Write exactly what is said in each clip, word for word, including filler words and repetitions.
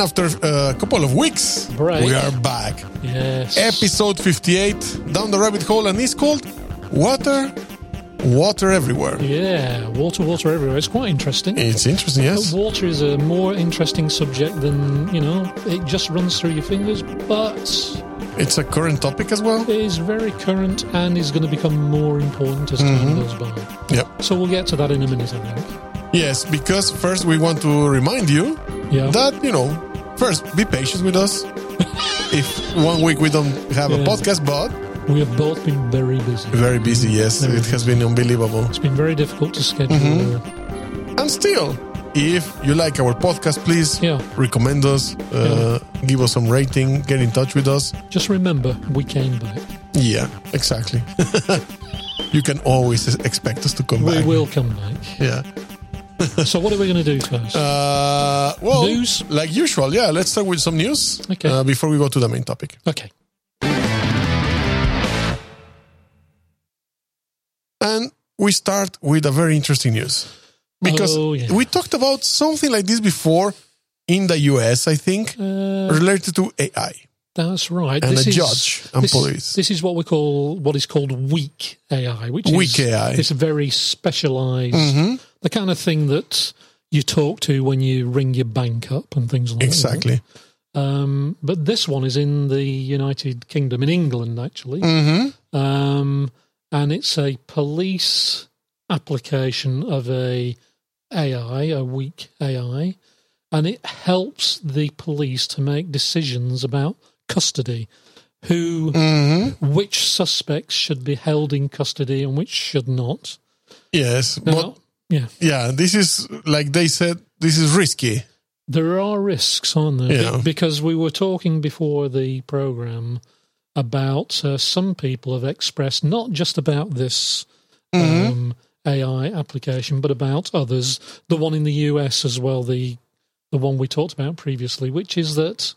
And after a couple of weeks, right. we are back. Yes. Episode fifty-eight, down the rabbit hole, and it's called Water, Water Everywhere. Yeah, Water, Water Everywhere. It's quite interesting. It's interesting, yes. But water is a more interesting subject than, you know, it just runs through your fingers, but... It's a current topic as well. It is very current and is going to become more important as mm-hmm. time goes by. Yep. So we'll get to that in a minute, I think. Yes, because first we want to remind you yeah. that, you know, first, be patient with us. If one week we don't have yeah. a podcast, but... We have both been very busy. Very busy, yes. Very it busy. Has been unbelievable. It's been very difficult to schedule. Mm-hmm. And still, if you like our podcast, please yeah. recommend us, uh, yeah. give us some rating, get in touch with us. Just remember, we came back. Yeah, exactly. You can always expect us to come we back. We will come back. Yeah. So what are we going to do first? Uh, well, news? Like usual, yeah. Let's start with some news okay. uh, before we go to the main topic. Okay. And we start with a very interesting news. Because oh, yeah. we talked about something like this before in the U S, I think, uh, related to A I. That's right. And this a is, judge and this, police. This is what we call, what is called weak A I, which weak is A I. This very specialized, mm-hmm. the kind of thing that you talk to when you ring your bank up and things like exactly. that. Exactly. Um, but this one is in the United Kingdom, in England, actually. Mm-hmm. Um, and it's a police application of a AI, a weak A I, and it helps the police to make decisions about custody, who, mm-hmm. which suspects should be held in custody and which should not. Yes, now, but yeah, yeah. This is like they said. This is risky. There are risks, aren't there? Yeah. Because we were talking before the program about uh, some people have expressed not just about this mm-hmm. um, A I application, but about others. The one in the U S as well. The the one we talked about previously, which is that.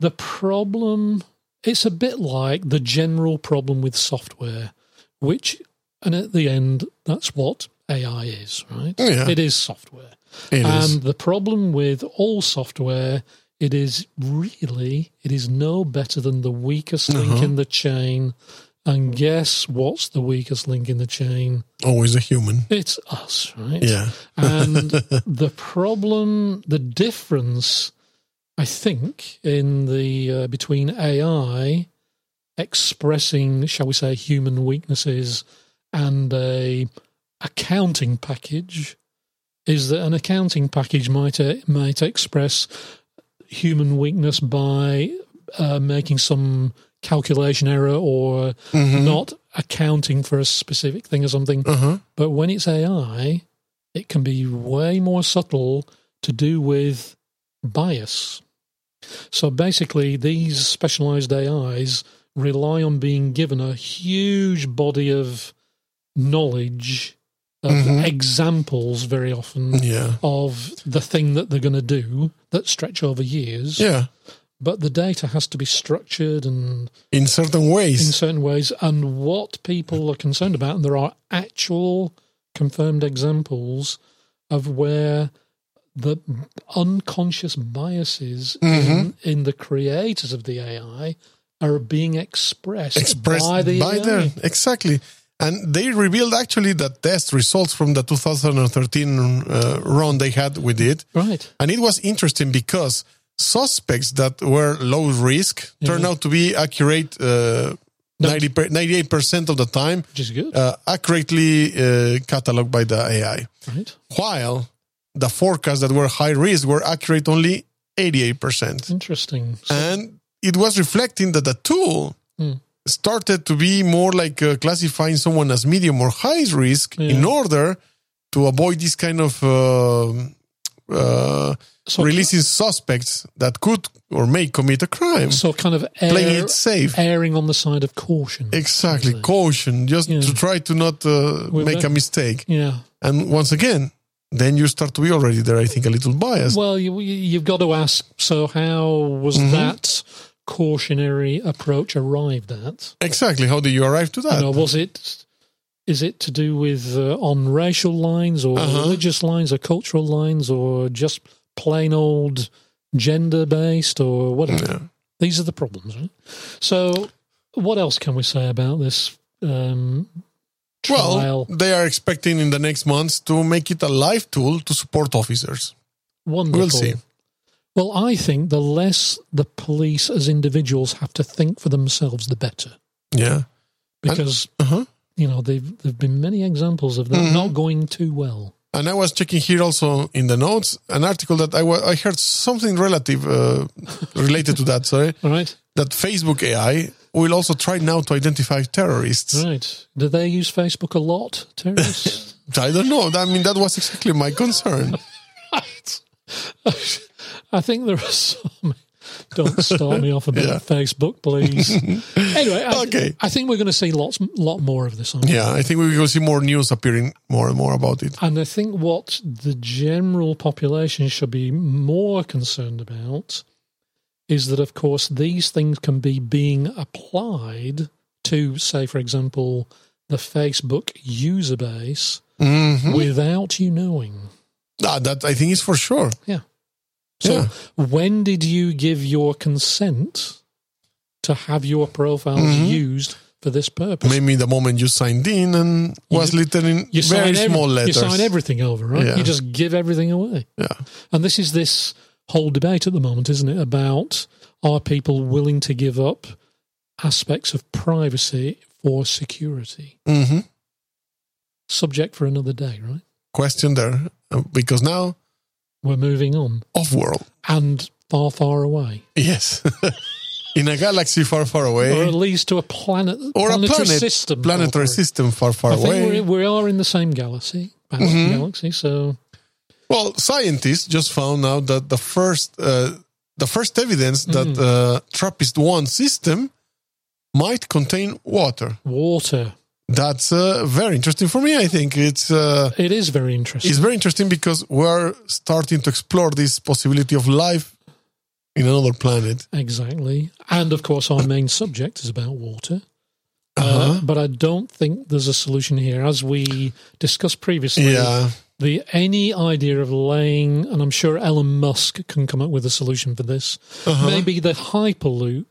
The problem, it's a bit like the general problem with software, which, and at the end, that's what A I is, right? Yeah. It is software. It and is. The problem with all software, it is really, it is no better than the weakest uh-huh. link in the chain. And guess what's the weakest link in the chain? Always a human. It's us, right? Yeah. And the problem, the difference... I think in the uh, between A I expressing, shall we say, human weaknesses and a accounting package is that an accounting package might uh, might express human weakness by uh, making some calculation error or mm-hmm. not accounting for a specific thing or something. Uh-huh. But when it's A I, it can be way more subtle to do with bias. So basically, these specialized A Is rely on being given a huge body of knowledge, of mm-hmm. examples very often, yeah. of the thing that they're going to do that stretch over years. Yeah. But the data has to be structured and... In certain ways. In certain ways. And what people are concerned about, and there are actual confirmed examples of where... the unconscious biases mm-hmm. in, in the creators of the A I are being expressed, expressed by the by A I. Their, exactly. And they revealed actually the test results from the two thousand thirteen uh, run they had with it. Right. And it was interesting because suspects that were low risk yeah. turned out to be accurate uh, ninety-eight percent of the time. Which is good. Uh, accurately uh, cataloged by the A I. Right. While... the forecasts that were high risk were accurate only eighty-eight percent. Interesting. So and it was reflecting that the tool mm. started to be more like uh, classifying someone as medium or high risk yeah. in order to avoid this kind of uh, uh, so releasing ca- suspects that could or may commit a crime. So kind of air, playing it safe. Erring on the side of caution. Exactly. Basically. Caution. Just yeah. to try to not uh, make back. a mistake. Yeah. And once again... then you start to be already there, I think, a little biased. Well, you, you've got to ask, so how was mm-hmm. that cautionary approach arrived at? Exactly. How did you arrive to that? You know, was it, is it to do with uh, on racial lines or uh-huh. religious lines or cultural lines or just plain old gender-based or whatever. Yeah. These are the problems, right? So what else can we say about this um, trial? Well, they are expecting in the next months to make it a live tool to support officers. Wonderful. We'll see. Well, I think the less the police as individuals have to think for themselves, the better. Yeah. Because, and, uh-huh. you know, they've, there've been many examples of that mm-hmm. not going too well. And I was checking here also in the notes an article that I, w- I heard something relative uh, related to that, sorry. All right. That Facebook A I will also try now to identify terrorists. Right. Do they use Facebook a lot, terrorists? I don't know. I mean, that was exactly my concern. Right. I think there are so many. Don't start me off about yeah. Facebook, please. Anyway, I, okay. I think we're going to see lots, lot more of this. Yeah, we? I think we're going to see more news appearing more and more about it. And I think what the general population should be more concerned about is that, of course, these things can be being applied to, say, for example, the Facebook user base mm-hmm. without you knowing. Ah, that I think is for sure. Yeah. So yeah. when did you give your consent to have your profile mm-hmm. used for this purpose? Maybe the moment you signed in and you was written in very every, small letters. You sign everything over, right? Yeah. You just give everything away. Yeah. And this is this whole debate at the moment, isn't it, about are people willing to give up aspects of privacy for security? Mm-hmm. Subject for another day, right? Question there, because now we're moving on. Off-world. And far, far away. Yes. In a galaxy far, far away. Or at least to a planet. Or planetary a planet, system. Planetary system far, far I away. I think we're, we are in the same galaxy. Mm-hmm. Galaxy, so. Well, scientists just found out that the first uh, the first evidence mm. that the uh, TRAPPIST one system might contain water. Water. That's uh, very interesting for me, I think. It's uh, It is very interesting. It's very interesting because we're starting to explore this possibility of life in another planet. Exactly. And, of course, our main subject is about water. Uh-huh. Uh, but I don't think there's a solution here. As we discussed previously, yeah. the any idea of laying, and I'm sure Elon Musk can come up with a solution for this, uh-huh. maybe the Hyperloop.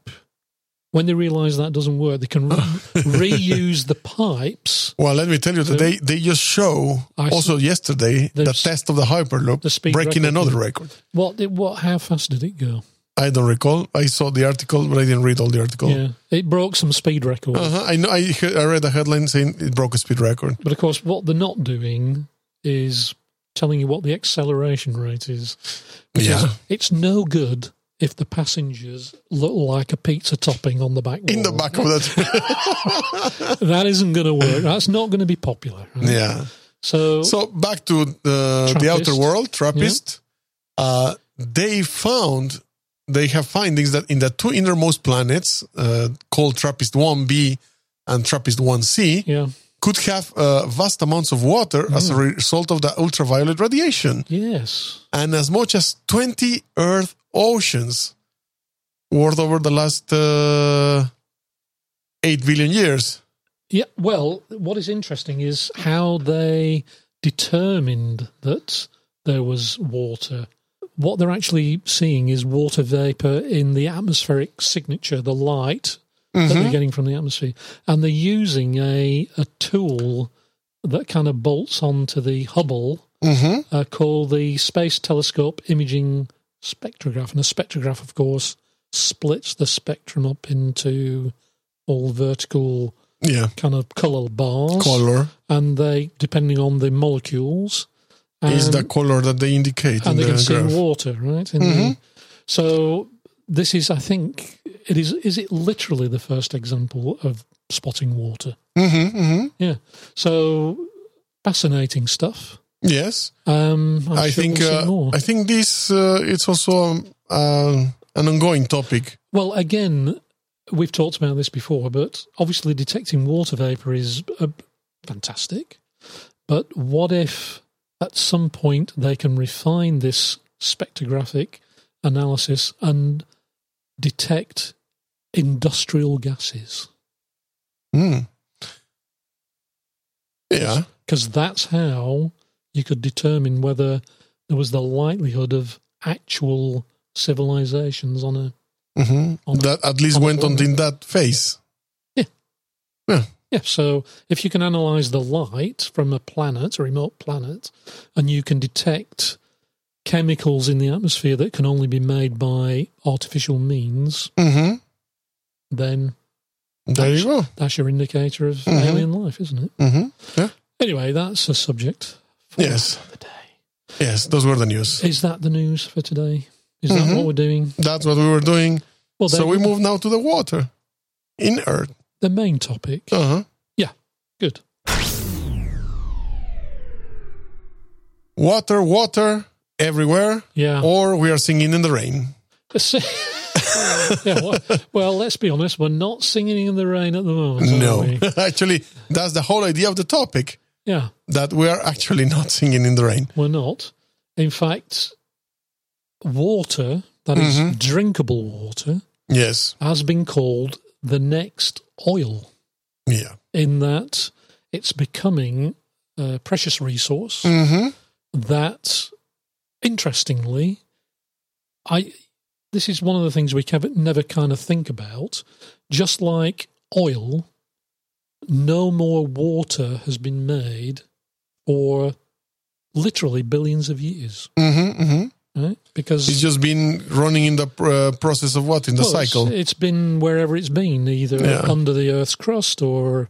When they realize that doesn't work, they can re- reuse the pipes. Well, let me tell you that they, they just show, I also yesterday, the, the test of the Hyperloop, the breaking record. another record. What? Did, what? How fast did it go? I don't recall. I saw the article, but I didn't read all the article. Yeah, it broke some speed record. Uh-huh. I know. I, I read a headline saying it broke a speed record. But, of course, what they're not doing is telling you what the acceleration rate is. Yeah. Is, it's no good if the passengers look like a pizza topping on the back wall. In the back of that. That isn't going to work. That's not going to be popular. Right? Yeah. So so back to the, the outer world, TRAPPIST. Yeah. Uh, they found, they have findings that in the two innermost planets, uh, called TRAPPIST one b and TRAPPIST one c, yeah. could have uh, vast amounts of water mm. as a result of the ultraviolet radiation. Yes. And as much as twenty Earth oceans worth over the last uh, eight billion years. Yeah, well, what is interesting is how they determined that there was water. What they're actually seeing is water vapor in the atmospheric signature, the light mm-hmm. that they're getting from the atmosphere. And they're using a, a tool that kind of bolts onto the Hubble mm-hmm. uh, called the Space Telescope Imaging Spectrograph, and a spectrograph, of course, splits the spectrum up into all vertical yeah. kind of color bars. Color. And they, depending on the molecules. And, is the color that they indicate. And in they the can graph. see water, right? In mm-hmm. the, so this is, I think, it is is it literally the first example of spotting water? Mm-hmm, mm-hmm. Yeah. So, fascinating stuff. Yes, um, I sure think we'll uh, I think this uh, it's also uh, an ongoing topic. Well, again, we've talked about this before, but obviously detecting water vapor is uh, fantastic. But what if at some point they can refine this spectrographic analysis and detect industrial gases? Mm. Yeah, because that's how you could determine whether there was the likelihood of actual civilizations on a... Mm-hmm. On that a, at least on went on in that phase. Yeah. Yeah. Yeah, so if you can analyze the light from a planet, a remote planet, and you can detect chemicals in the atmosphere that can only be made by artificial means, mm-hmm. then... There you go. That's your indicator of mm-hmm. alien life, isn't it? Mm-hmm. Yeah. Anyway, that's a subject for yes. the day. Yes, those were the news. Is that the news for today? Is mm-hmm. that what we're doing? That's what we were doing. Well, so we move now to the water in Earth. The main topic. Uh-huh. Yeah, good. Water, water, everywhere. Yeah. Or we are singing in the rain. Yeah, well, well, let's be honest, we're not singing in the rain at the moment. No, actually, that's the whole idea of the topic. Yeah. That we are actually not singing in the rain. We're not. In fact, water, that mm-hmm. is drinkable water, yes, has been called the next oil. Yeah. In that it's becoming a precious resource mm-hmm. that, interestingly, I... This is one of the things we never kind of think about. Just like oil, no more water has been made for literally billions of years. Mm-hmm, mm-hmm. Right? Because it's just been running in the uh, process of what? In the well, cycle? It's, it's been wherever it's been, either yeah. under the Earth's crust or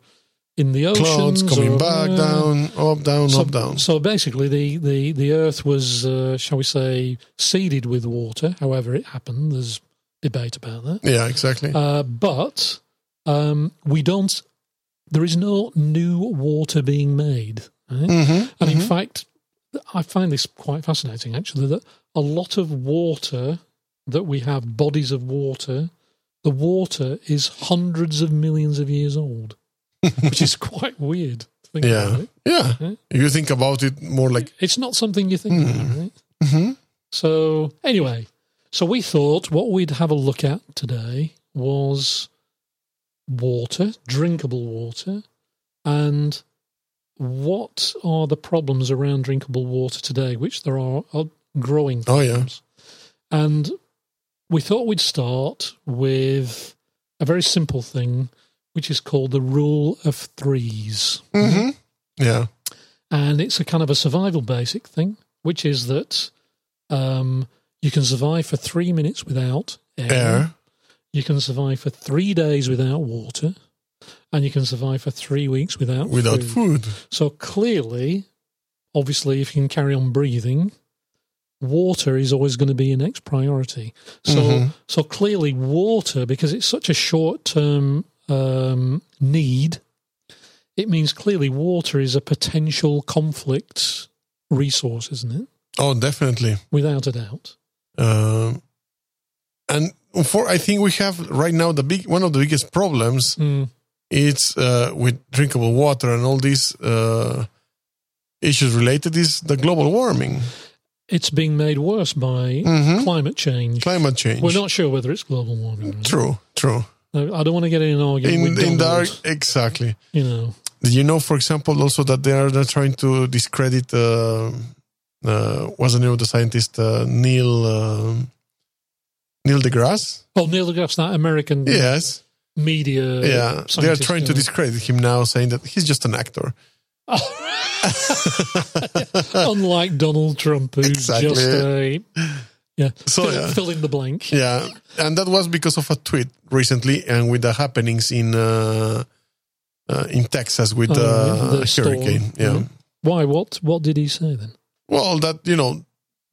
in the oceans. Clouds coming or, back, uh, down, up, down, so, up, down. So basically the, the, the Earth was, uh, shall we say, seeded with water, however it happened. There's debate about that. Yeah, exactly. Uh, but um, we don't, there is no new water being made. Right? Mm-hmm, and mm-hmm. in fact, I find this quite fascinating, actually, that a lot of water that we have, bodies of water, the water is hundreds of millions of years old. Which is quite weird to think yeah. about it. Yeah. Yeah. You think about it more like... It's not something you think mm. about, right? Mm-hmm. So, anyway. So we thought what we'd have a look at today was water, drinkable water, and what are the problems around drinkable water today, which there are, are growing problems. Oh, yeah. And we thought we'd start with a very simple thing, which is called the rule of threes. Mm-hmm. Yeah. And it's a kind of a survival basic thing, which is that um, you can survive for three minutes without air, air, you can survive for three days without water, and you can survive for three weeks without without food. food. So clearly, obviously, if you can carry on breathing, water is always going to be your next priority. So, mm-hmm. so clearly water, because it's such a short-term... Um, need, it means clearly water is a potential conflict resource, isn't it? Oh, definitely. Without a doubt. Uh, and for I think we have right now the big one of the biggest problems mm. it's uh, with drinkable water and all these uh, issues related is the global warming. It's being made worse by mm-hmm. climate change. Climate change. We're not sure whether it's global warming. Really. True, true. I don't want to get in an argument. In, in the, exactly. You know. You know, for example, also that they are they're trying to discredit. Uh, uh, what's the name of the scientist? Uh, Neil. Uh, Neil deGrasse. Oh, Neil deGrasse, that American. Yes. Media. Yeah, they are trying guy. to discredit him now, saying that he's just an actor. Unlike Donald Trump, who's exactly. just a. Yeah, so, fill, yeah. fill in the blank. Yeah, and that was because of a tweet recently and with the happenings in uh, uh, in Texas with oh, uh, the hurricane. Storm. Yeah. Why? What What did he say then? Well, that, you know,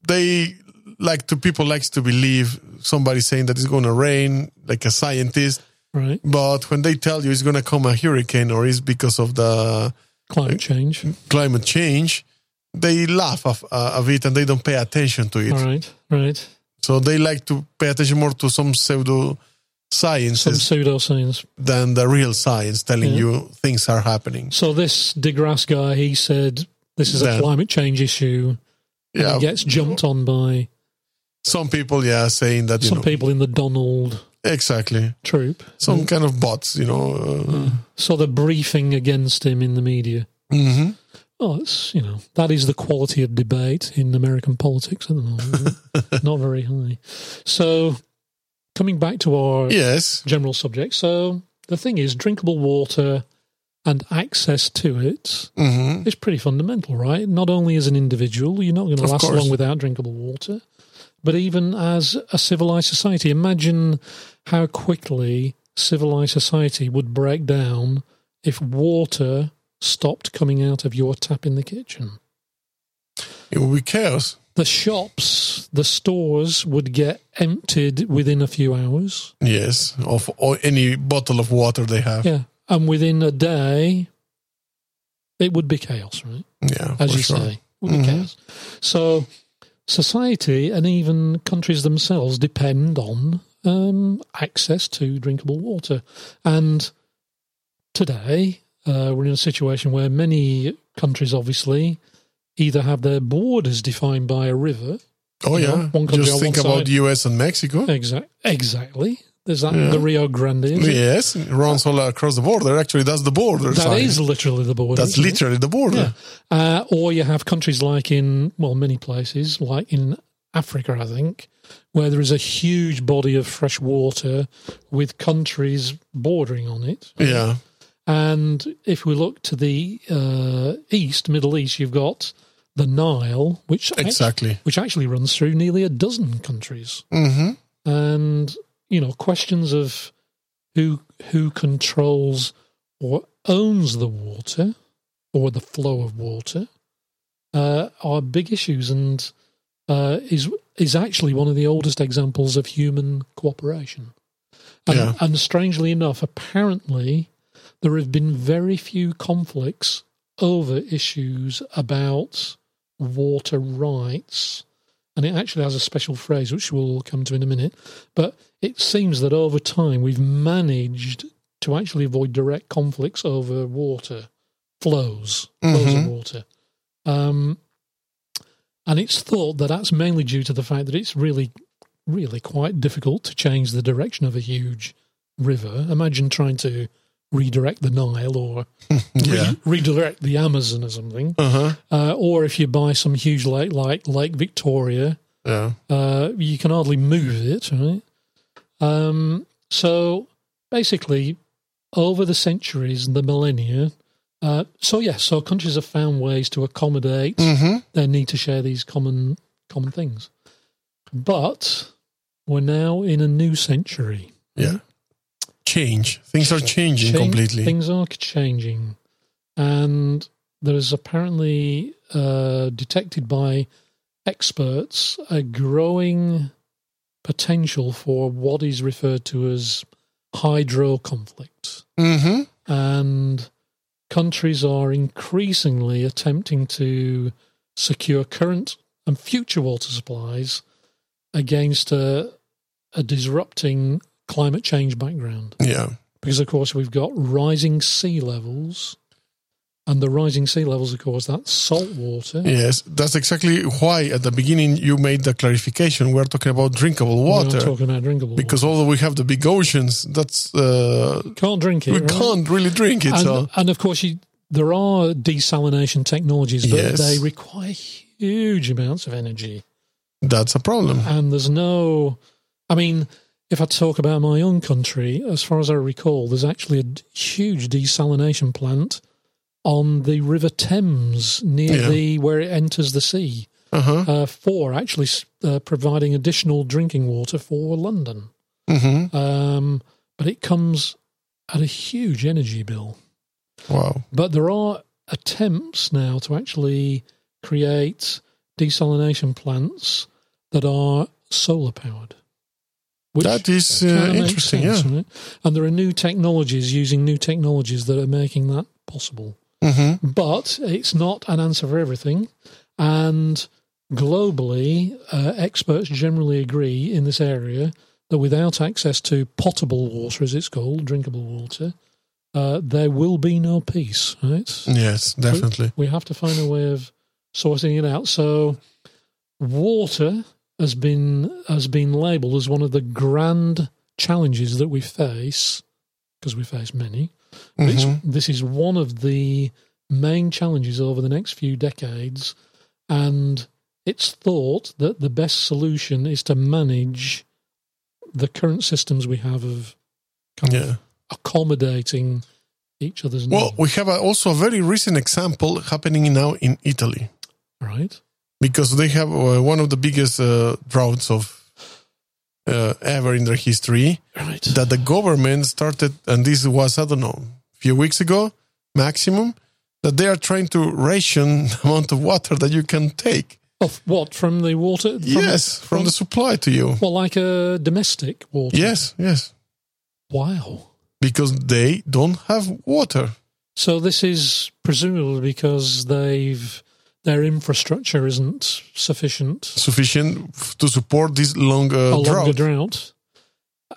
they like to, people likes to believe somebody saying that it's going to rain, like a scientist. Right. But when they tell you it's going to come a hurricane or it's because of the... Climate change. Uh, climate change. They laugh of, uh, of it and they don't pay attention to it. All right, right. So they like to pay attention more to some pseudo science, some pseudo science, than the real science telling yeah. you things are happening. So this DeGrasse guy, he said this is a then, climate change issue. And yeah, he gets jumped on by some people. Yeah, saying that you some know, people in the Donald exactly troop, some mm. kind of bots. You know, uh, so they're briefing against him in the media. Mm-hmm. Oh, it's, you know, that is the quality of debate in American politics at the moment. Not very high. So, coming back to our yes. general subject. So, the thing is, drinkable water and access to it mm-hmm. is pretty fundamental, right? Not only as an individual, you're not going to last course. long without drinkable water, but even as a civilized society. Imagine how quickly civilized society would break down if water stopped coming out of your tap in the kitchen. It would be chaos. The shops, the stores would get emptied within a few hours. Yes, of any bottle of water they have. Yeah, and within a day, it would be chaos, right? Yeah, as you sure. say, it would mm-hmm. be chaos. So society and even countries themselves depend on um, access to drinkable water. And today, Uh, we're in a situation where many countries, obviously, either have their borders defined by a river. Oh, yeah. Know, one country Just think on one about the U S and Mexico. Exa- exactly. There's that yeah. the Rio Grande. Yes, it runs all across the border. Actually, that's the border. That side. is literally the border. That's literally it? the border. Yeah. Uh, or you have countries like in, well, many places, like in Africa, I think, where there is a huge body of fresh water with countries bordering on it. Yeah. And if we look to the uh, east, Middle East, you've got the Nile, which exactly act- which actually runs through nearly a dozen countries. Mm-hmm. And you know, questions of who who controls or owns the water or the flow of water uh, are big issues, and uh, is is actually one of the oldest examples of human cooperation. And, yeah. and strangely enough, apparently, there have been very few conflicts over issues about water rights. And it actually has a special phrase, which we'll come to in a minute. But it seems that over time we've managed to actually avoid direct conflicts over water flows, flows mm-hmm. of water. Um, and it's thought that that's mainly due to the fact that it's really, really quite difficult to change the direction of a huge river. Imagine trying to redirect the Nile or yeah. re- redirect the Amazon or something. Uh-huh. Uh, or if you buy some huge lake like Lake Victoria, yeah. uh, you can hardly move it, right? Um, so basically, over the centuries and the millennia, uh, so yes, yeah, so countries have found ways to accommodate mm-hmm. their need to share these common common things. But we're now in a new century. Yeah. Change. Things are changing Change, completely. Things are changing. And there is apparently uh, detected by experts a growing potential for what is referred to as hydro conflict. Mm-hmm. And countries are increasingly attempting to secure current and future water supplies against a, a disrupting climate change background. Yeah. Because, of course, we've got rising sea levels. And the rising sea levels, of course, that's salt water. Yes, that's exactly why at the beginning you made the clarification. We're talking about drinkable water. We're talking about drinkable because water. Because although we have the big oceans, that's... Uh, can't drink it, We right? can't really drink it. And, so. and of course, you, there are desalination technologies, but yes. they require huge amounts of energy. That's a problem. And there's no... I mean... If I talk about my own country, as far as I recall, there's actually a huge desalination plant on the River Thames near yeah. the where it enters the sea uh-huh. uh, for actually uh, providing additional drinking water for London. Mm-hmm. Um, but it comes at a huge energy bill. Wow. But there are attempts now to actually create desalination plants that are solar powered. Which that is uh, interesting, sense, yeah. Right? And there are new technologies, using new technologies that are making that possible. Mm-hmm. But it's not an answer for everything. And globally, uh, experts generally agree in this area that without access to potable water, as it's called, drinkable water, uh, there will be no peace, right? Yes, definitely. We, we have to find a way of sorting it out. So water... has been has been labelled as one of the grand challenges that we face, because we face many. Mm-hmm. This is one of the main challenges over the next few decades, and it's thought that the best solution is to manage the current systems we have of kind yeah. of accommodating each other's needs. Well, we have a, also a very recent example happening now in Italy. Right. Because they have uh, one of the biggest uh, droughts of uh, ever in their history. Right. That the government started, and this was, I don't know, a few weeks ago, maximum, that they are trying to ration the amount of water that you can take. Of what, from the water? From yes, the, from, from the supply to you. Well, like a domestic water? Yes, yes. Wow. Because they don't have water. So this is presumably because they've their infrastructure isn't sufficient. Sufficient to support this longer a drought. A longer drought.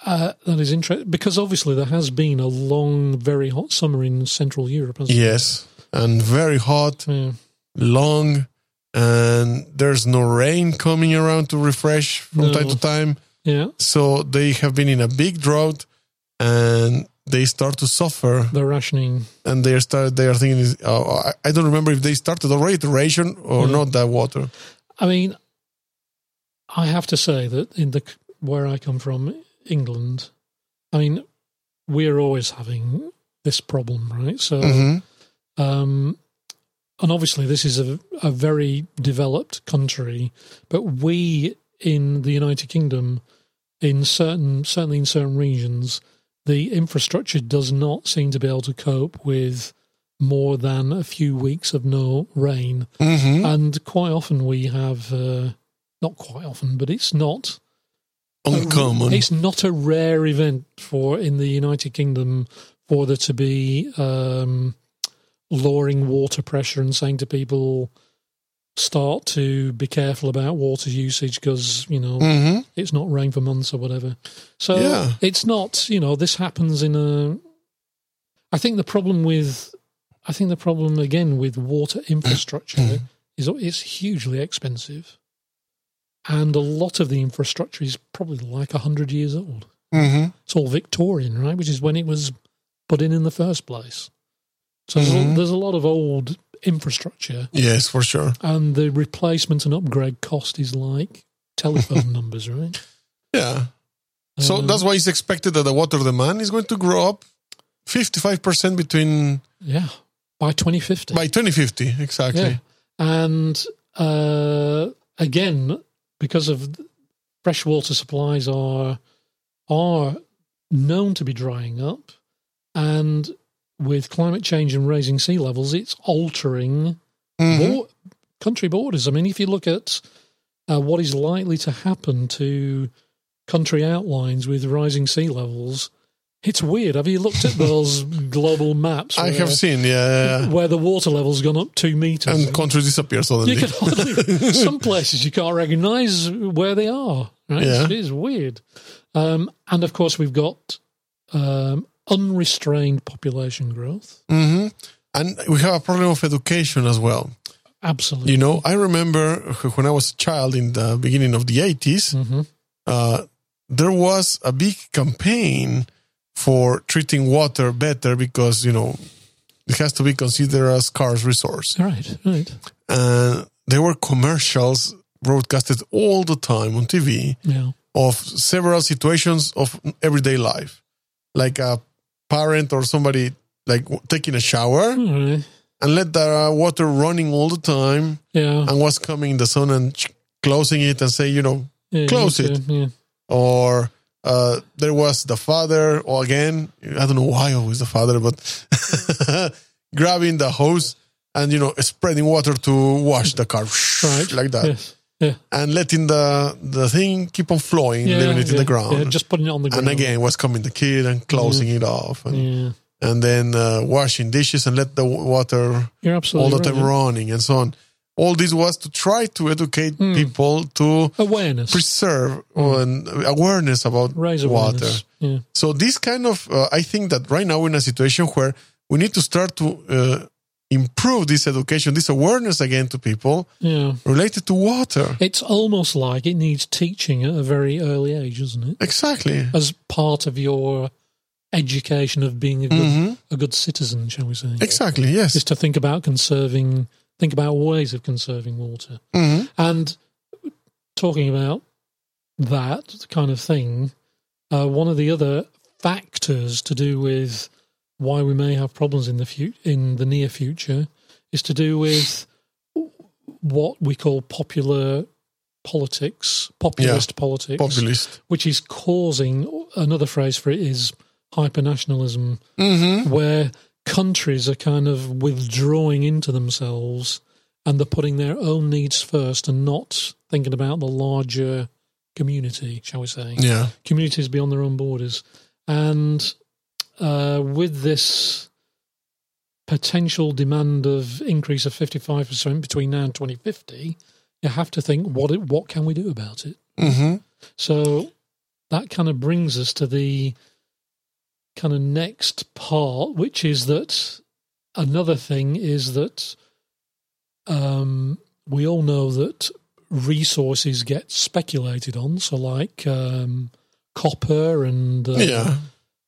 Uh, that is interesting, because obviously there has been a long, very hot summer in Central Europe, hasn't there? Yes, and very hot, yeah. long, and there's no rain coming around to refresh from no. time to time. Yeah. So they have been in a big drought, and they start to suffer. They're rationing. And they are start, They are thinking, oh, I don't remember if they started already to ration or yeah. not that water. I mean, I have to say that in the where I come from, England, I mean, we're always having this problem, right? So, mm-hmm. um, and obviously this is a, a very developed country, but we in the United Kingdom, in certain, certainly in certain regions, the infrastructure does not seem to be able to cope with more than a few weeks of no rain. Mm-hmm. And quite often we have, uh, not quite often, but it's not uncommon. A, it's not a rare event for in the United Kingdom for there to be um, lowering water pressure and saying to people, start to be careful about water usage because, you know, mm-hmm. it's not rained for months or whatever. So yeah. it's not, you know, this happens in a... I think the problem with... I think the problem, again, with water infrastructure is it's hugely expensive. And a lot of the infrastructure is probably like one hundred years old. Mm-hmm. It's all Victorian, right? Which is when it was put in in the first place. So mm-hmm. there's, a, there's a lot of old... infrastructure. Yes, for sure. And the replacement and upgrade cost is like telephone numbers, right? Yeah. So um, that's why it's expected that the water demand is going to grow up fifty-five percent between... Yeah, by twenty fifty. By twenty fifty, exactly. Yeah. And uh, again, because of freshwater supplies are are known to be drying up, and with climate change and raising sea levels, it's altering mm-hmm. bo- country borders. I mean, if you look at uh, what is likely to happen to country outlines with rising sea levels, it's weird. Have you looked at those global maps? Where, I have seen, yeah, yeah. Where the water level's gone up two metres. And country disappears suddenly. You can hardly, some places you can't recognise where they are. Right? Yeah. It is weird. Um, and, of course, we've got... Um, unrestrained population growth. Mm-hmm. And we have a problem of education as well. Absolutely. You know, I remember when I was a child in the beginning of the eighties, mm-hmm. uh, there was a big campaign for treating water better because, you know, it has to be considered a scarce resource. Right, right. Uh, there were commercials broadcasted all the time on T V yeah. of several situations of everyday life. Like a parent or somebody like w- taking a shower mm-hmm. and let the uh, water running all the time yeah. and was coming in the sun and ch- closing it and say, you know, yeah, close it. To, yeah. Or uh, there was the father, or again, I don't know why it was the father, but grabbing the hose and, you know, spreading water to wash the car right. like that. Yes. Yeah. And letting the, the thing keep on flowing, yeah, leaving it yeah, in the ground. Yeah, just putting it on the ground. And again, was coming the kid and closing yeah. it off. And, yeah. and then uh, washing dishes and let the water You're all the time right, running yeah. and so on. All this was to try to educate mm. people to awareness. preserve mm. and awareness about Raise water. Awareness. Yeah. So this kind of, uh, I think that right now we're in a situation where we need to start to... Uh, improve this education, this awareness again to people yeah. related to water. It's almost like it needs teaching at a very early age, isn't it? Exactly. As part of your education of being a good, mm-hmm. a good citizen, shall we say. Exactly, yes. Is to think about conserving, think about ways of conserving water. Mm-hmm. And talking about that kind of thing, uh, one of the other factors to do with why we may have problems in the fu- in the near future is to do with what we call popular politics, populist yeah, politics, populist. Which is causing, another phrase for it is hypernationalism, mm-hmm. where countries are kind of withdrawing into themselves and they're putting their own needs first and not thinking about the larger community, shall we say. Yeah. Communities beyond their own borders. And uh, with this potential demand of increase of fifty-five percent between now and twenty fifty, you have to think, what it, what can we do about it? Mm-hmm. So that kind of brings us to the kind of next part, which is that another thing is that um, we all know that resources get speculated on. So like um, copper and uh, yeah.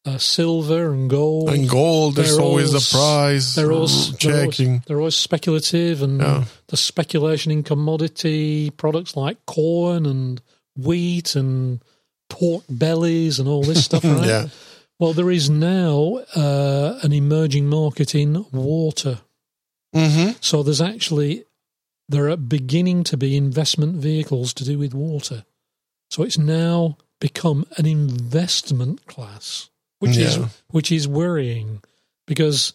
uh, silver and gold. And gold is always the prize. They're always, they're always, they're always speculative. And yeah. the speculation in commodity products like corn and wheat and pork bellies and all this stuff, right? yeah. Well, there is now uh, an emerging market in water. Mm-hmm. So there's actually, there are beginning to be investment vehicles to do with water. So it's now become an investment class, which yeah. is which is worrying, because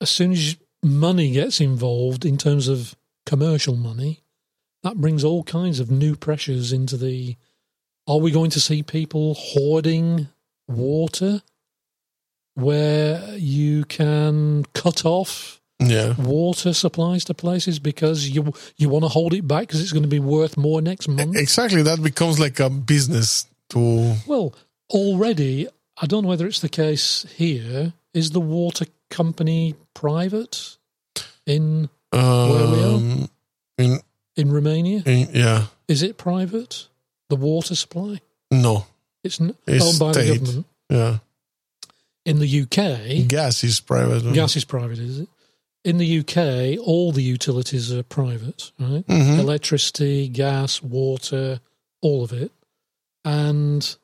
as soon as money gets involved in terms of commercial money, that brings all kinds of new pressures into the, are we going to see people hoarding water? Where you can cut off yeah. water supplies to places because you you want to hold it back because it's going to be worth more next month. Exactly, that becomes like a business to... Well, already, I don't know whether it's the case here, is the water company private in um, where we are? In, in Romania? In, yeah. Is it private, the water supply? No. It's, n- it's owned by state. The government. Yeah. In the U K... Gas is private. Gas is private, is it? In the U K, all the utilities are private, right? Mm-hmm. Electricity, gas, water, all of it. And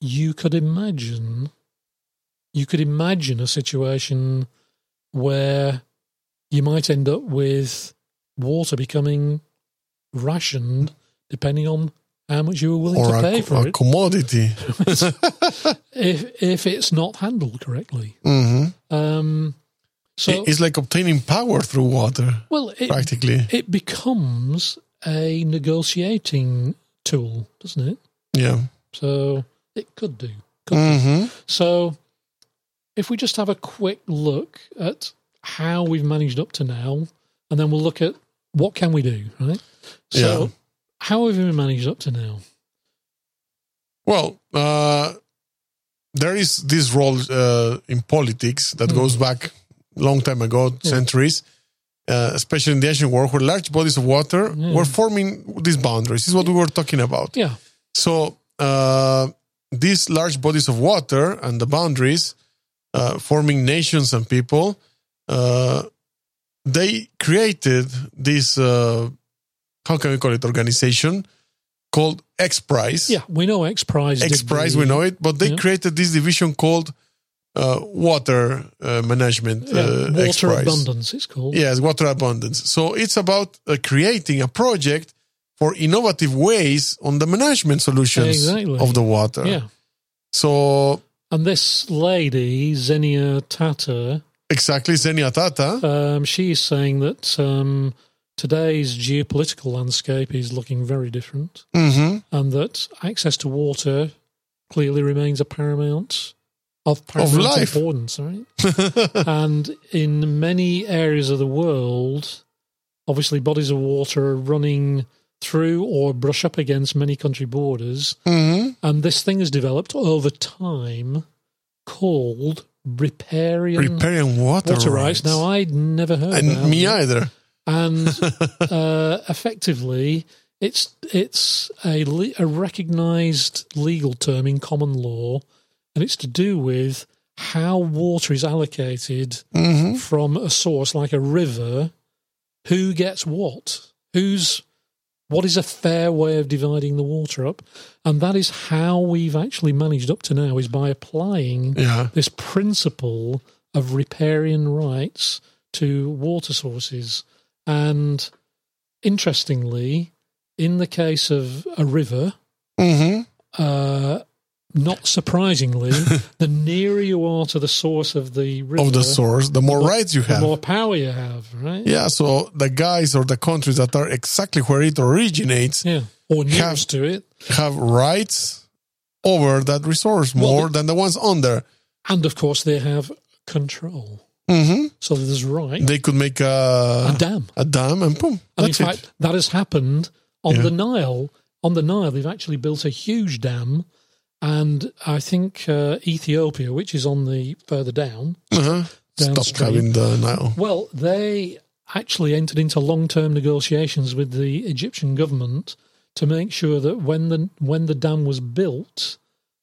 you could imagine, you could imagine a situation where you might end up with water becoming rationed depending on how much you were willing or to pay a, for a it. Or a commodity. if, if it's not handled correctly. Mm-hmm. Um, so it's like obtaining power through water, well, it, practically. It becomes a negotiating tool, doesn't it? Yeah. So it could do. Could mm-hmm. do. So if we just have a quick look at how we've managed up to now, and then we'll look at what can we do, right? So. Yeah. How have you managed up to now? Well, uh, there is this role uh, in politics that mm. goes back a long time ago, yeah. centuries, uh, especially in the ancient world, where large bodies of water yeah. were forming these boundaries. This is what we were talking about. Yeah. So uh, these large bodies of water and the boundaries uh, forming nations and people, uh, they created this... Uh, how can we call it, organization called XPRIZE. Yeah, we know XPRIZE. XPRIZE, we know it, but they yeah. created this division called uh, Water uh, Management. Yeah, uh, Water XPRIZE. Abundance, it's called. Yes, Water Abundance. So it's about uh, creating a project for innovative ways on the management solutions exactly. of the water. Yeah. So... And this lady, Xenia Tata... Exactly, Xenia Tata. Um, she's saying that... Um, today's geopolitical landscape is looking very different, mm-hmm. and that access to water clearly remains a paramount of paramount of importance, right? And in many areas of the world, obviously bodies of water are running through or brush up against many country borders, mm-hmm. and this thing has developed over time called riparian, riparian water, water rights. rights. Now, I'd never heard and about me it. either. And uh, effectively, it's it's a, le- a recognised legal term in common law, and it's to do with how water is allocated mm-hmm. from a source like a river. Who gets what? Who's what is a fair way of dividing the water up? And that is how we've actually managed up to now, is by applying yeah. this principle of riparian rights to water sources. And interestingly, in the case of a river, mm-hmm. uh, not surprisingly, the nearer you are to the source of the river, of the source, the more the, rights you have, the more power you have, right? Yeah. So the guys or the countries that are exactly where it originates, yeah, or nearest to it, have rights over that resource more well, they, than the ones on there. And of course, they have control. Mm-hmm. So there's right. They could make a, a dam, a dam, and boom. And that's in fact, it. that has happened on yeah. the Nile. On the Nile, they've actually built a huge dam. And I think uh, Ethiopia, which is on the further down, uh-huh. stopped having the Nile. Well, they actually entered into long-term negotiations with the Egyptian government to make sure that when the when the dam was built,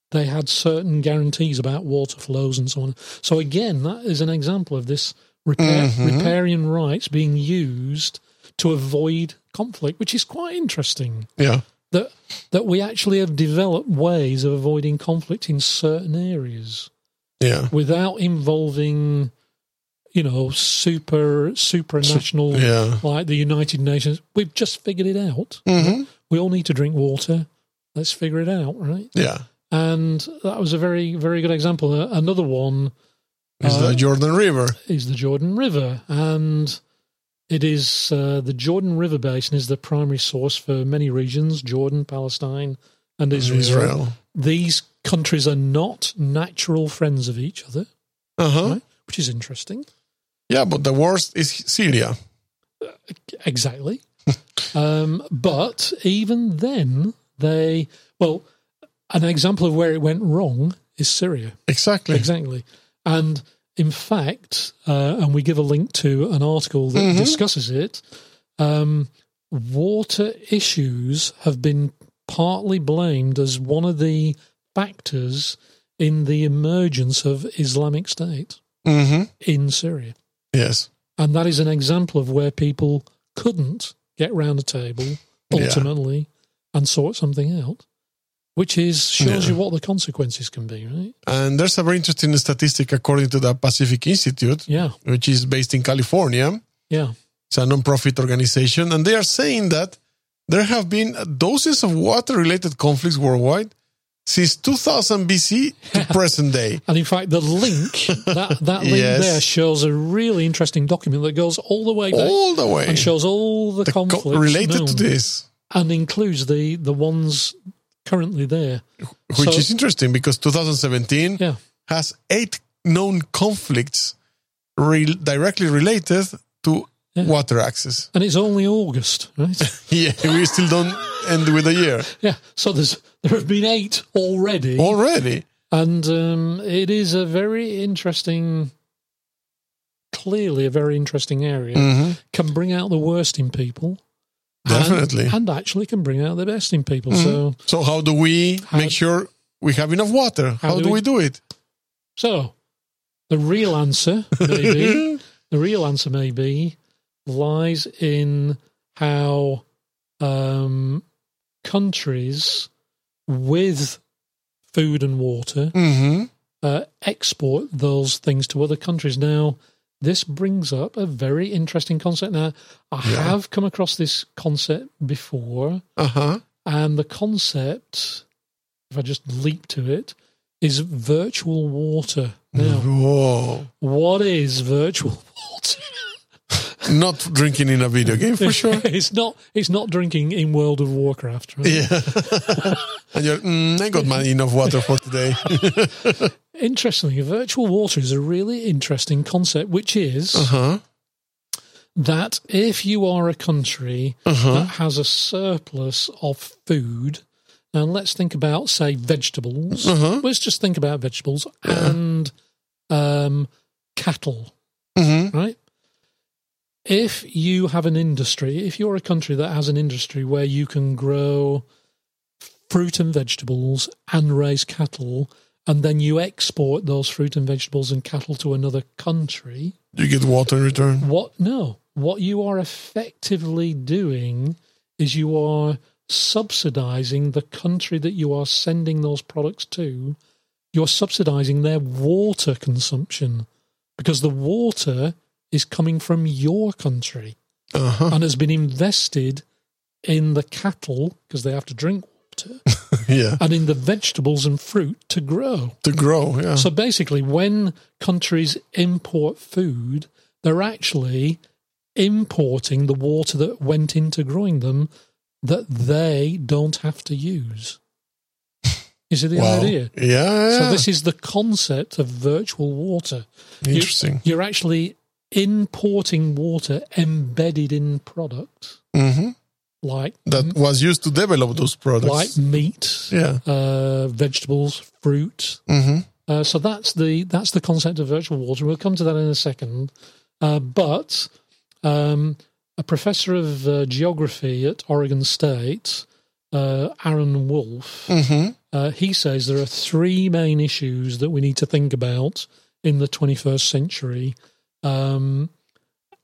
they had certain guarantees about water flows and so on. So again, that is an example of this repair, mm-hmm. riparian rights being used to avoid conflict, which is quite interesting. Yeah. That that we actually have developed ways of avoiding conflict in certain areas, yeah, without involving, you know, super supranational yeah. like the United Nations. We've just figured it out. Mm-hmm. We all need to drink water. Let's figure it out, right? Yeah. And that was a very very good example. Another one is uh, the Jordan River. Is the Jordan River and. It is uh, the Jordan River Basin is the primary source for many regions, Jordan, Palestine, and Israel. Israel. These countries are not natural friends of each other, uh-huh. right? Which is interesting. Yeah, but the worst is Syria. Uh, exactly. um, but even then, they... Well, an example of where it went wrong is Syria. Exactly. Exactly. And... In fact, uh, and we give a link to an article that mm-hmm. discusses it, um, water issues have been partly blamed as one of the factors in the emergence of Islamic State mm-hmm. in Syria. Yes. And that is an example of where people couldn't get round a table, ultimately, yeah. and sort something out. Which is shows yeah. you what the consequences can be, right? And there's a very interesting statistic according to the Pacific Institute, yeah. which is based in California. Yeah. It's a non-profit organization. And they are saying that there have been dozens of water-related conflicts worldwide since two thousand B C yeah. to present day. And in fact, the link, that, that link yes. there shows a really interesting document that goes all the way back. All the way. And shows all the, the conflicts. Co- related known, to this. And includes the, the ones... currently there. Which so, is interesting because two thousand seventeen yeah. has eight known conflicts re- directly related to yeah. water access. And it's only August, right? yeah, we still don't end with a year. Yeah, so there's there have been eight already. Already. And um, it is a very interesting, clearly a very interesting area. Mm-hmm. Can bring out the worst in people. Definitely. And, and actually can bring out the best in people. Mm-hmm. So so how do we how, make sure we have enough water? How, how do, do we, we do it? So the real answer, maybe, the real answer maybe lies in how um, countries with food and water mm-hmm. uh, export those things to other countries. Now, this brings up a very interesting concept. Now, I yeah. have come across this concept before, uh-huh. and the concept, if I just leap to it, is virtual water. Now, Whoa. what is virtual water? Not drinking in a video game, for sure. It's not It's not drinking in World of Warcraft, right? Yeah. and you're, mm, I got my enough water for today. Interestingly, virtual water is a really interesting concept, which is uh-huh. that if you are a country uh-huh. that has a surplus of food, and let's think about, say, vegetables. Uh-huh. Let's just think about vegetables uh-huh. and um, cattle, uh-huh. right? If you have an industry, if you're a country that has an industry where you can grow fruit and vegetables and raise cattle, and then you export those fruit and vegetables and cattle to another country. Do you get water in return? What? No. What you are effectively doing is you are subsidizing the country that you are sending those products to. You're subsidizing their water consumption because the water is coming from your country uh-huh. and has been invested in the cattle because they have to drink water yeah. and in the vegetables and fruit to grow. To grow, yeah. So basically when countries import food, they're actually importing the water that went into growing them that they don't have to use. You see the wow. idea? Yeah, yeah. So this is the concept of virtual water. Interesting. You, you're actually importing water embedded in products. Mm-hmm. Like that was used to develop those products. Like meat, yeah. uh, vegetables, fruit. Mm-hmm. Uh, so that's the that's the concept of virtual water. We'll come to that in a second. Uh, but um, a professor of uh, geography at Oregon State, uh, Aaron Wolfe, mm-hmm. uh, he says there are three main issues that we need to think about in the twenty-first century. Um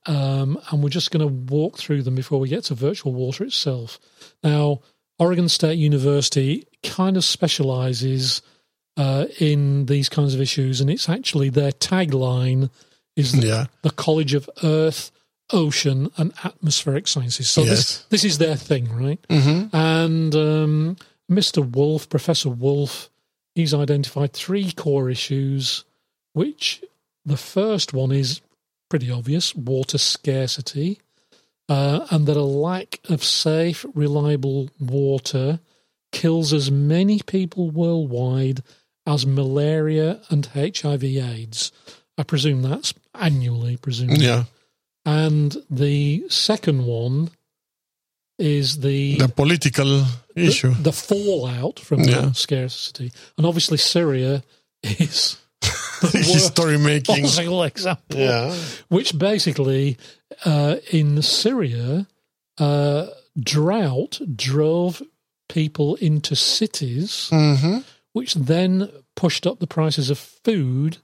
Um, and we're just going to walk through them before we get to virtual water itself. Now, Oregon State University kind of specializes uh, in these kinds of issues, and it's actually their tagline is the, yeah. the College of Earth, Ocean, and Atmospheric Sciences. So yes. this, this is their thing, right? Mm-hmm. And um, Mister Wolfe, Professor Wolfe, he's identified three core issues, which the first one is pretty obvious, water scarcity, uh, and that a lack of safe, reliable water kills as many people worldwide as malaria and H I V AIDS. I presume that's annually, presumably. Yeah. And the second one is the... The political the, issue. The fallout from yeah. that scarcity. And obviously Syria is... History making possible example, yeah. which basically uh, in Syria, uh, drought drove people into cities, mm-hmm. which then pushed up the prices of food,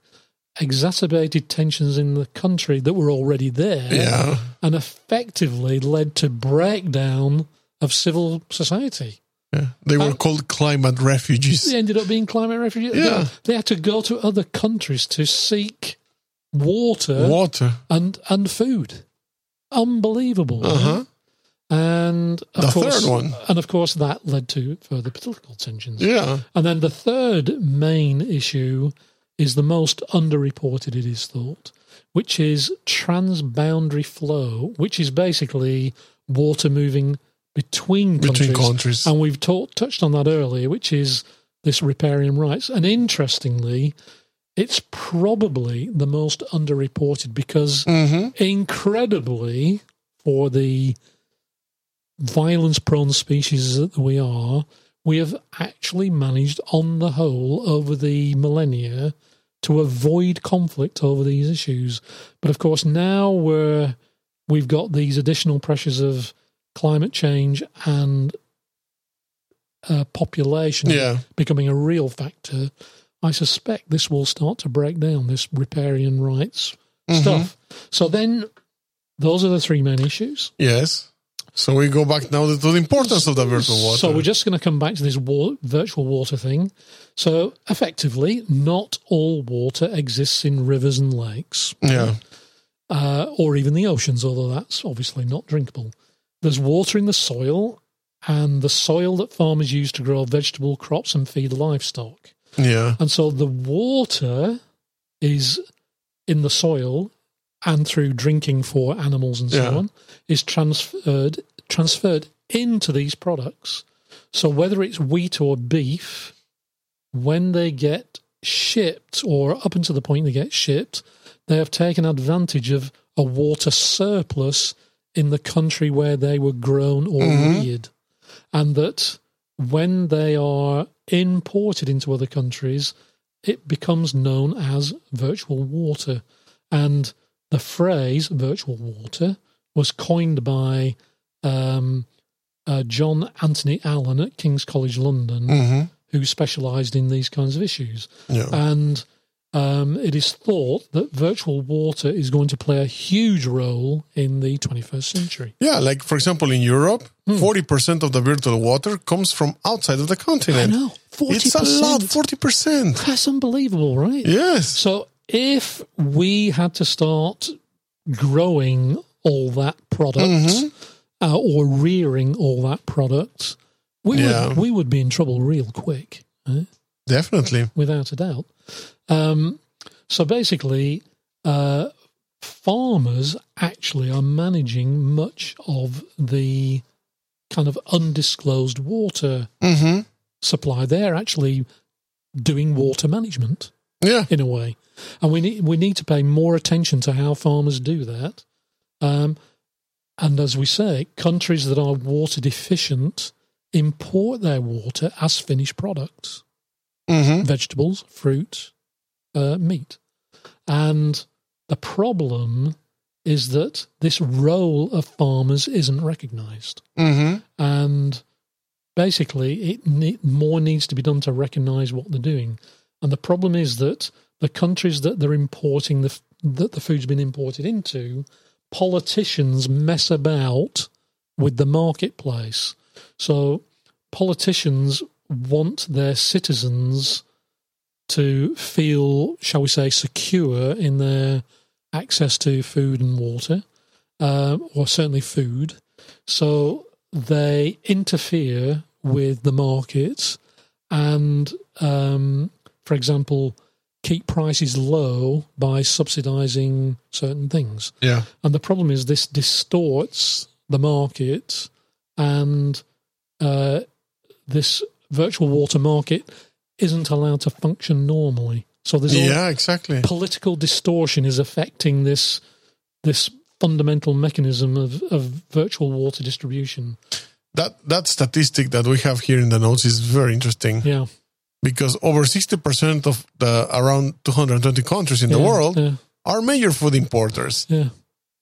exacerbated tensions in the country that were already there, yeah. and effectively led to breakdown of civil society. Yeah. They were uh, called climate refugees. They ended up being climate refugees. Yeah. They, they had to go to other countries to seek water, water. and and food. Unbelievable. Uh-huh. Right? And of the course, third one. And of course, that led to further political tensions. Yeah. And then the third main issue is the most underreported, it is thought, which is transboundary flow, which is basically water moving Between countries. between countries. And we've talk, touched on that earlier, which is this riparian rights. And interestingly, it's probably the most underreported because mm-hmm. incredibly, for the violence-prone species that we are, we have actually managed on the whole over the millennia to avoid conflict over these issues. But of course, now we're, we've got these additional pressures of climate change and uh, population yeah. becoming a real factor, I suspect this will start to break down, this riparian rights mm-hmm. stuff. So then those are the three main issues. Yes. So we go back now to the importance of the virtual water. So we're just going to come back to this wa- virtual water thing. So effectively, not all water exists in rivers and lakes. Yeah. Uh, or even the oceans, although that's obviously not drinkable. There's water in the soil and the soil that farmers use to grow vegetable crops and feed livestock. Yeah. And so the water is in the soil and through drinking for animals and so yeah. on is transferred transferred into these products. So whether it's wheat or beef, when they get shipped or up until the point they get shipped, they have taken advantage of a water surplus in the country where they were grown or mm-hmm. reared, and that when they are imported into other countries, it becomes known as virtual water. And the phrase virtual water was coined by um, uh, John Anthony Allen at King's College London, mm-hmm. who specialised in these kinds of issues. Yeah. And um, it is thought that virtual water is going to play a huge role in the twenty-first century. Yeah, like, for example, in Europe, mm. forty percent of the virtual water comes from outside of the continent. I know, forty percent. It's a lot, forty percent. That's unbelievable, right? Yes. So if we had to start growing all that product, mm-hmm. uh, or rearing all that product, we yeah. would we would be in trouble real quick. Right? Definitely, without a doubt. Um, so basically, uh, farmers actually are managing much of the kind of undisclosed water mm-hmm. supply. They're actually doing water management. Yeah, in a way, and we need we need to pay more attention to how farmers do that. Um, and as we say, countries that are water deficient import their water as finished products, mm-hmm. vegetables, fruit, uh, meat. And the problem is that this role of farmers isn't recognised, mm-hmm. and basically, it ne- more needs to be done to recognise what they're doing. And the problem is that the countries that they're importing, the, that the food's been imported into, politicians mess about with the marketplace. So politicians want their citizens to feel, shall we say, secure in their access to food and water, uh, or certainly food. So they interfere with the markets and... Um, for example, keep prices low by subsidising certain things. Yeah. And the problem is this distorts the market, and uh, this virtual water market isn't allowed to function normally. So there's all yeah, exactly. political distortion is affecting this this fundamental mechanism of, of virtual water distribution. That that statistic that we have here in the notes is very interesting. Yeah. Because over sixty percent of the around two hundred twenty countries in yeah, the world yeah. are major food importers. Yeah.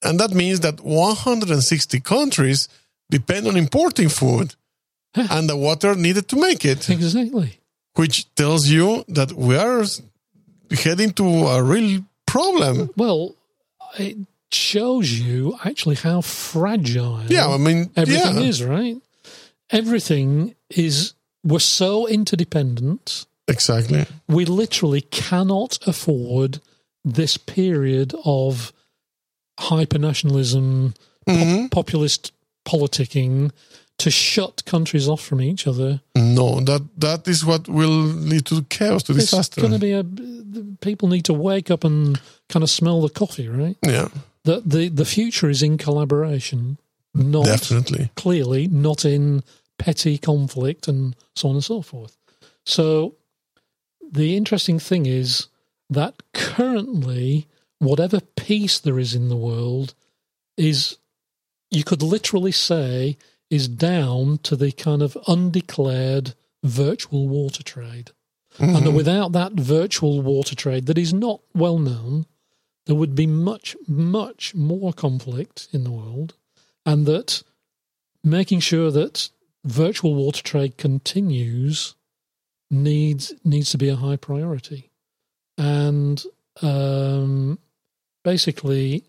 And that means that one hundred sixty countries depend on importing food yeah. and the water needed to make it. Exactly. Which tells you that we are heading to a real problem. Well, it shows you actually how fragile yeah, I mean, everything yeah. is, right? Everything is... We're so interdependent. Exactly. We literally cannot afford this period of hyper-nationalism, mm-hmm. pop- populist politicking to shut countries off from each other. No, that that is what will lead to chaos, to it's disaster. It's going to be a... People need to wake up and kind of smell the coffee, right? Yeah. The, the, the future is in collaboration. Not, Definitely. Clearly, not in... petty conflict and so on and so forth. So the interesting thing is that currently whatever peace there is in the world is, you could literally say, is down to the kind of undeclared virtual water trade. Mm-hmm. And that without that virtual water trade that is not well known, there would be much, much more conflict in the world, and that making sure that virtual water trade continues needs needs to be a high priority. And um, basically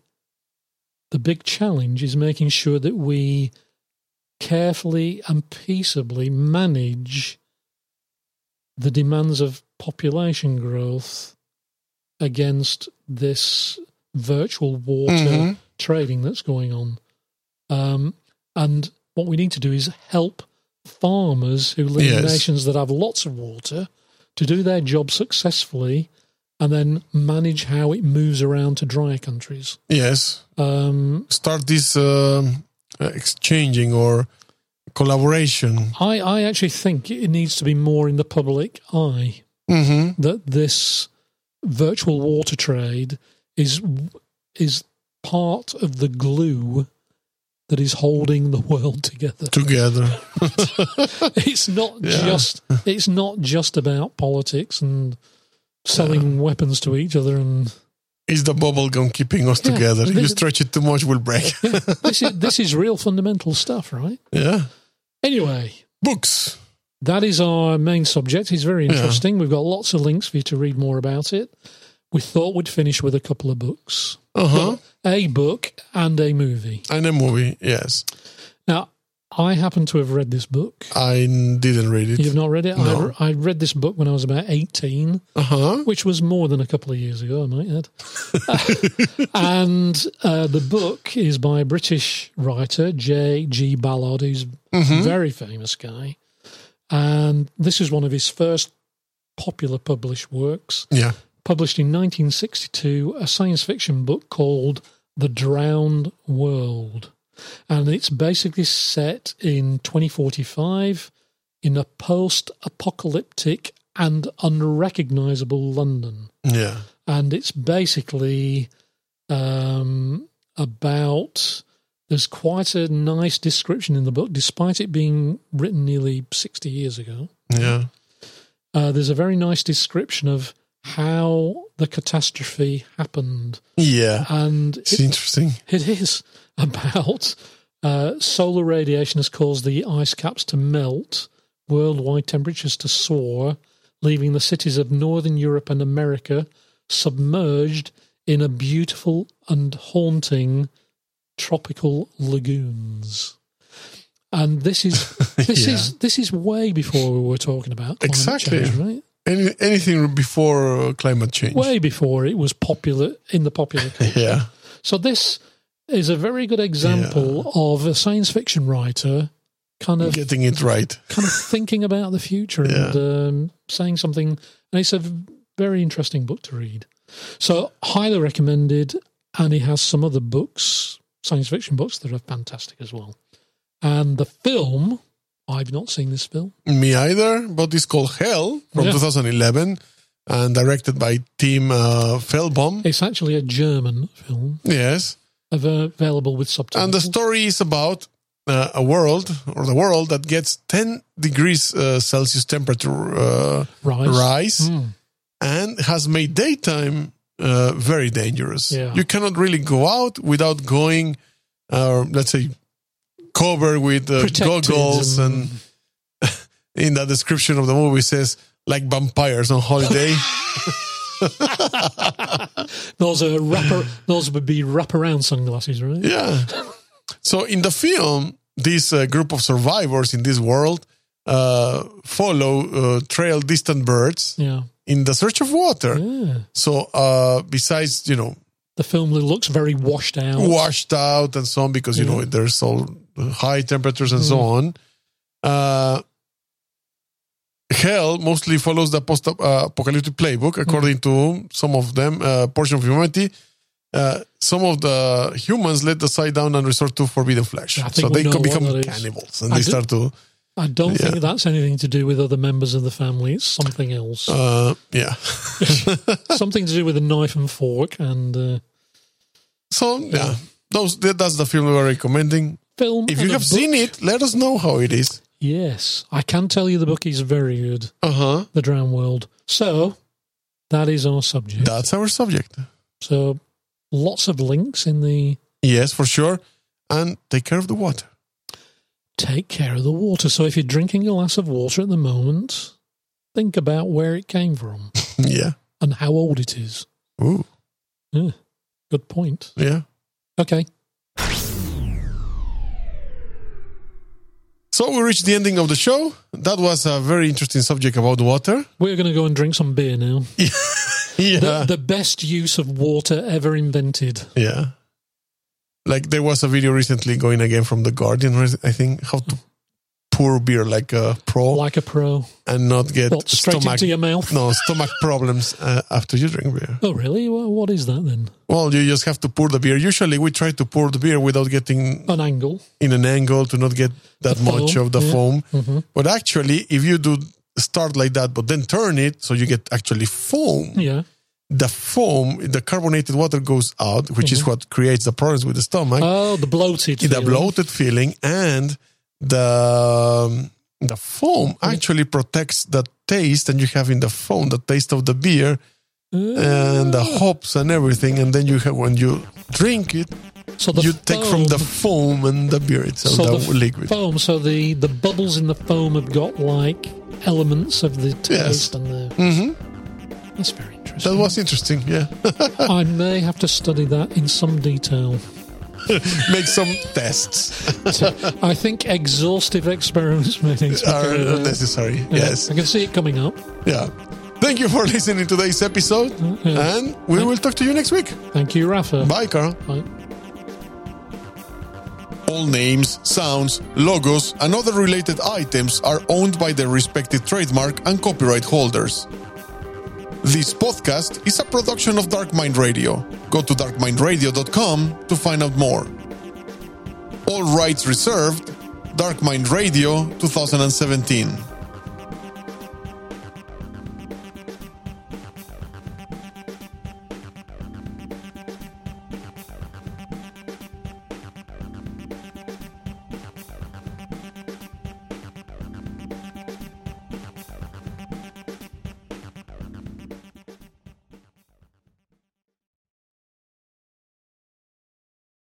the big challenge is making sure that we carefully and peaceably manage the demands of population growth against this virtual water mm-hmm. trading that's going on. Um, and what we need to do is help farmers who live yes. in nations that have lots of water to do their job successfully, and then manage how it moves around to drier countries. Yes. Um, Start this uh, exchanging or collaboration. I, I actually think it needs to be more in the public eye mm-hmm. that this virtual water trade is is part of the glue that is holding the world together. Together. It's not yeah. just it's not just about politics and selling yeah. weapons to each other. And is the bubble gum keeping us yeah, together? This, if you stretch it too much, we'll break. yeah, this is this is real fundamental stuff, right? Yeah. Anyway, books. that is our main subject. It's very interesting. Yeah. We've got lots of links for you to read more about it. We thought we'd finish with a couple of books. Uh-huh. A book and a movie. And a movie, yes. Now, I happen to have read this book. I didn't read it. You've not read it? No. I, I read this book when I was about eighteen, uh-huh. which was more than a couple of years ago, I might add. uh, and uh, the book is by a British writer, J G. Ballard, who's mm-hmm. a very famous guy. And this is one of his first popular published works. Yeah. Published in nineteen sixty-two, a science fiction book called The Drowned World. And it's basically set in twenty forty-five in a post-apocalyptic and unrecognizable London. Yeah. And it's basically um, about... There's quite a nice description in the book, despite it being written nearly sixty years ago. Yeah. Uh, there's a very nice description of how the catastrophe happened. Yeah. And it's it, interesting. It is about uh, solar radiation has caused the ice caps to melt, worldwide temperatures to soar, leaving the cities of northern Europe and America submerged in a beautiful and haunting tropical lagoons. And this is this yeah. is this is way before we were talking about climate exactly. change, right? Any, anything before climate change. Way before it was popular in the popular culture. Yeah. So this is a very good example yeah. of a science fiction writer kind of... Getting it right. Kind of thinking about the future yeah. and um, saying something. And it's a very interesting book to read. So highly recommended. And he has some other books, science fiction books, that are fantastic as well. And the film... I've not seen this film. Me either, but it's called Hell from yeah. twenty eleven and directed by Tim uh, Feldbaum. It's actually a German film. Yes. Available with subtitles. And the story is about uh, a world, or the world, that gets ten degrees uh, Celsius temperature uh, rise, rise mm. and has made daytime uh, very dangerous. Yeah. You cannot really go out without going, uh, let's say, covered with uh, goggles and, and in the description of the movie says like vampires on holiday. those are wrapper, those would be wraparound sunglasses, right? Yeah. So in the film, this uh, group of survivors in this world uh, follow uh, trail distant birds yeah. in the search of water. Yeah. So uh, besides, you know, the film looks very washed out, washed out, and so on because you yeah. know there's all high temperatures and mm. so on. Uh, Hell mostly follows the post-apocalyptic playbook, according mm. to some of them, uh, portion of humanity. Uh, some of the humans let the side down and resort to forbidden flesh, so they can become cannibals and I they do, start to. I don't yeah. think that's anything to do with other members of the family. It's something else. Uh, yeah, something to do with a knife and fork and. Uh, so yeah, yeah. those that, that's the film we were recommending. Film if you have book. Seen it, let us know how it is. Yes. I can tell you the book is very good. Uh-huh. The Drowned World. So, that is our subject. That's our subject. So, lots of links in the... Yes, for sure. And take care of the water. Take care of the water. So, if you're drinking a glass of water at the moment, think about where it came from. yeah. And how old it is. Ooh. Yeah. Good point. Yeah. Okay. So we reached the ending of the show. That was a very interesting subject about water. We're going to go and drink some beer now. yeah. The, the best use of water ever invented. Yeah. Like there was a video recently going again from The Guardian, I think, how to pour beer like a pro. Like a pro. And not get what, straight stomach, into your mouth? No, stomach problems uh, after you drink beer. Oh, really? Well, what is that then? Well, you just have to pour the beer. Usually we try to pour the beer without getting... An angle. In an angle to not get that much of the yeah. foam. Mm-hmm. But actually, if you do start like that, but then turn it, so you get actually foam. Yeah. The foam, the carbonated water goes out, which mm-hmm. is what creates the problems with the stomach. Oh, the bloated the feeling. The bloated feeling and... The um, the foam actually protects the taste, and you have in the foam the taste of the beer Ooh. And the hops and everything. And then you have when you drink it, So the you foam, take from the foam and the beer itself, so the liquid. Foam, so the, the bubbles in the foam have got like elements of the taste yes. and the... Mm-hmm. That's very interesting. That was interesting, yeah. I may have to study that in some detail. Make some tests. So I think exhaustive experiments may need to are uh, necessary, uh, yes. I can see it coming up. Yeah. Thank you for listening to today's episode, uh, yeah. and we Thank will talk to you next week. Thank you, Rafa. Bye, Carl. Bye. All names, sounds, logos, and other related items are owned by their respective trademark and copyright holders. This podcast is a production of Dark Mind Radio. Go to dark mind radio dot com to find out more. All rights reserved. Dark Mind Radio twenty seventeen.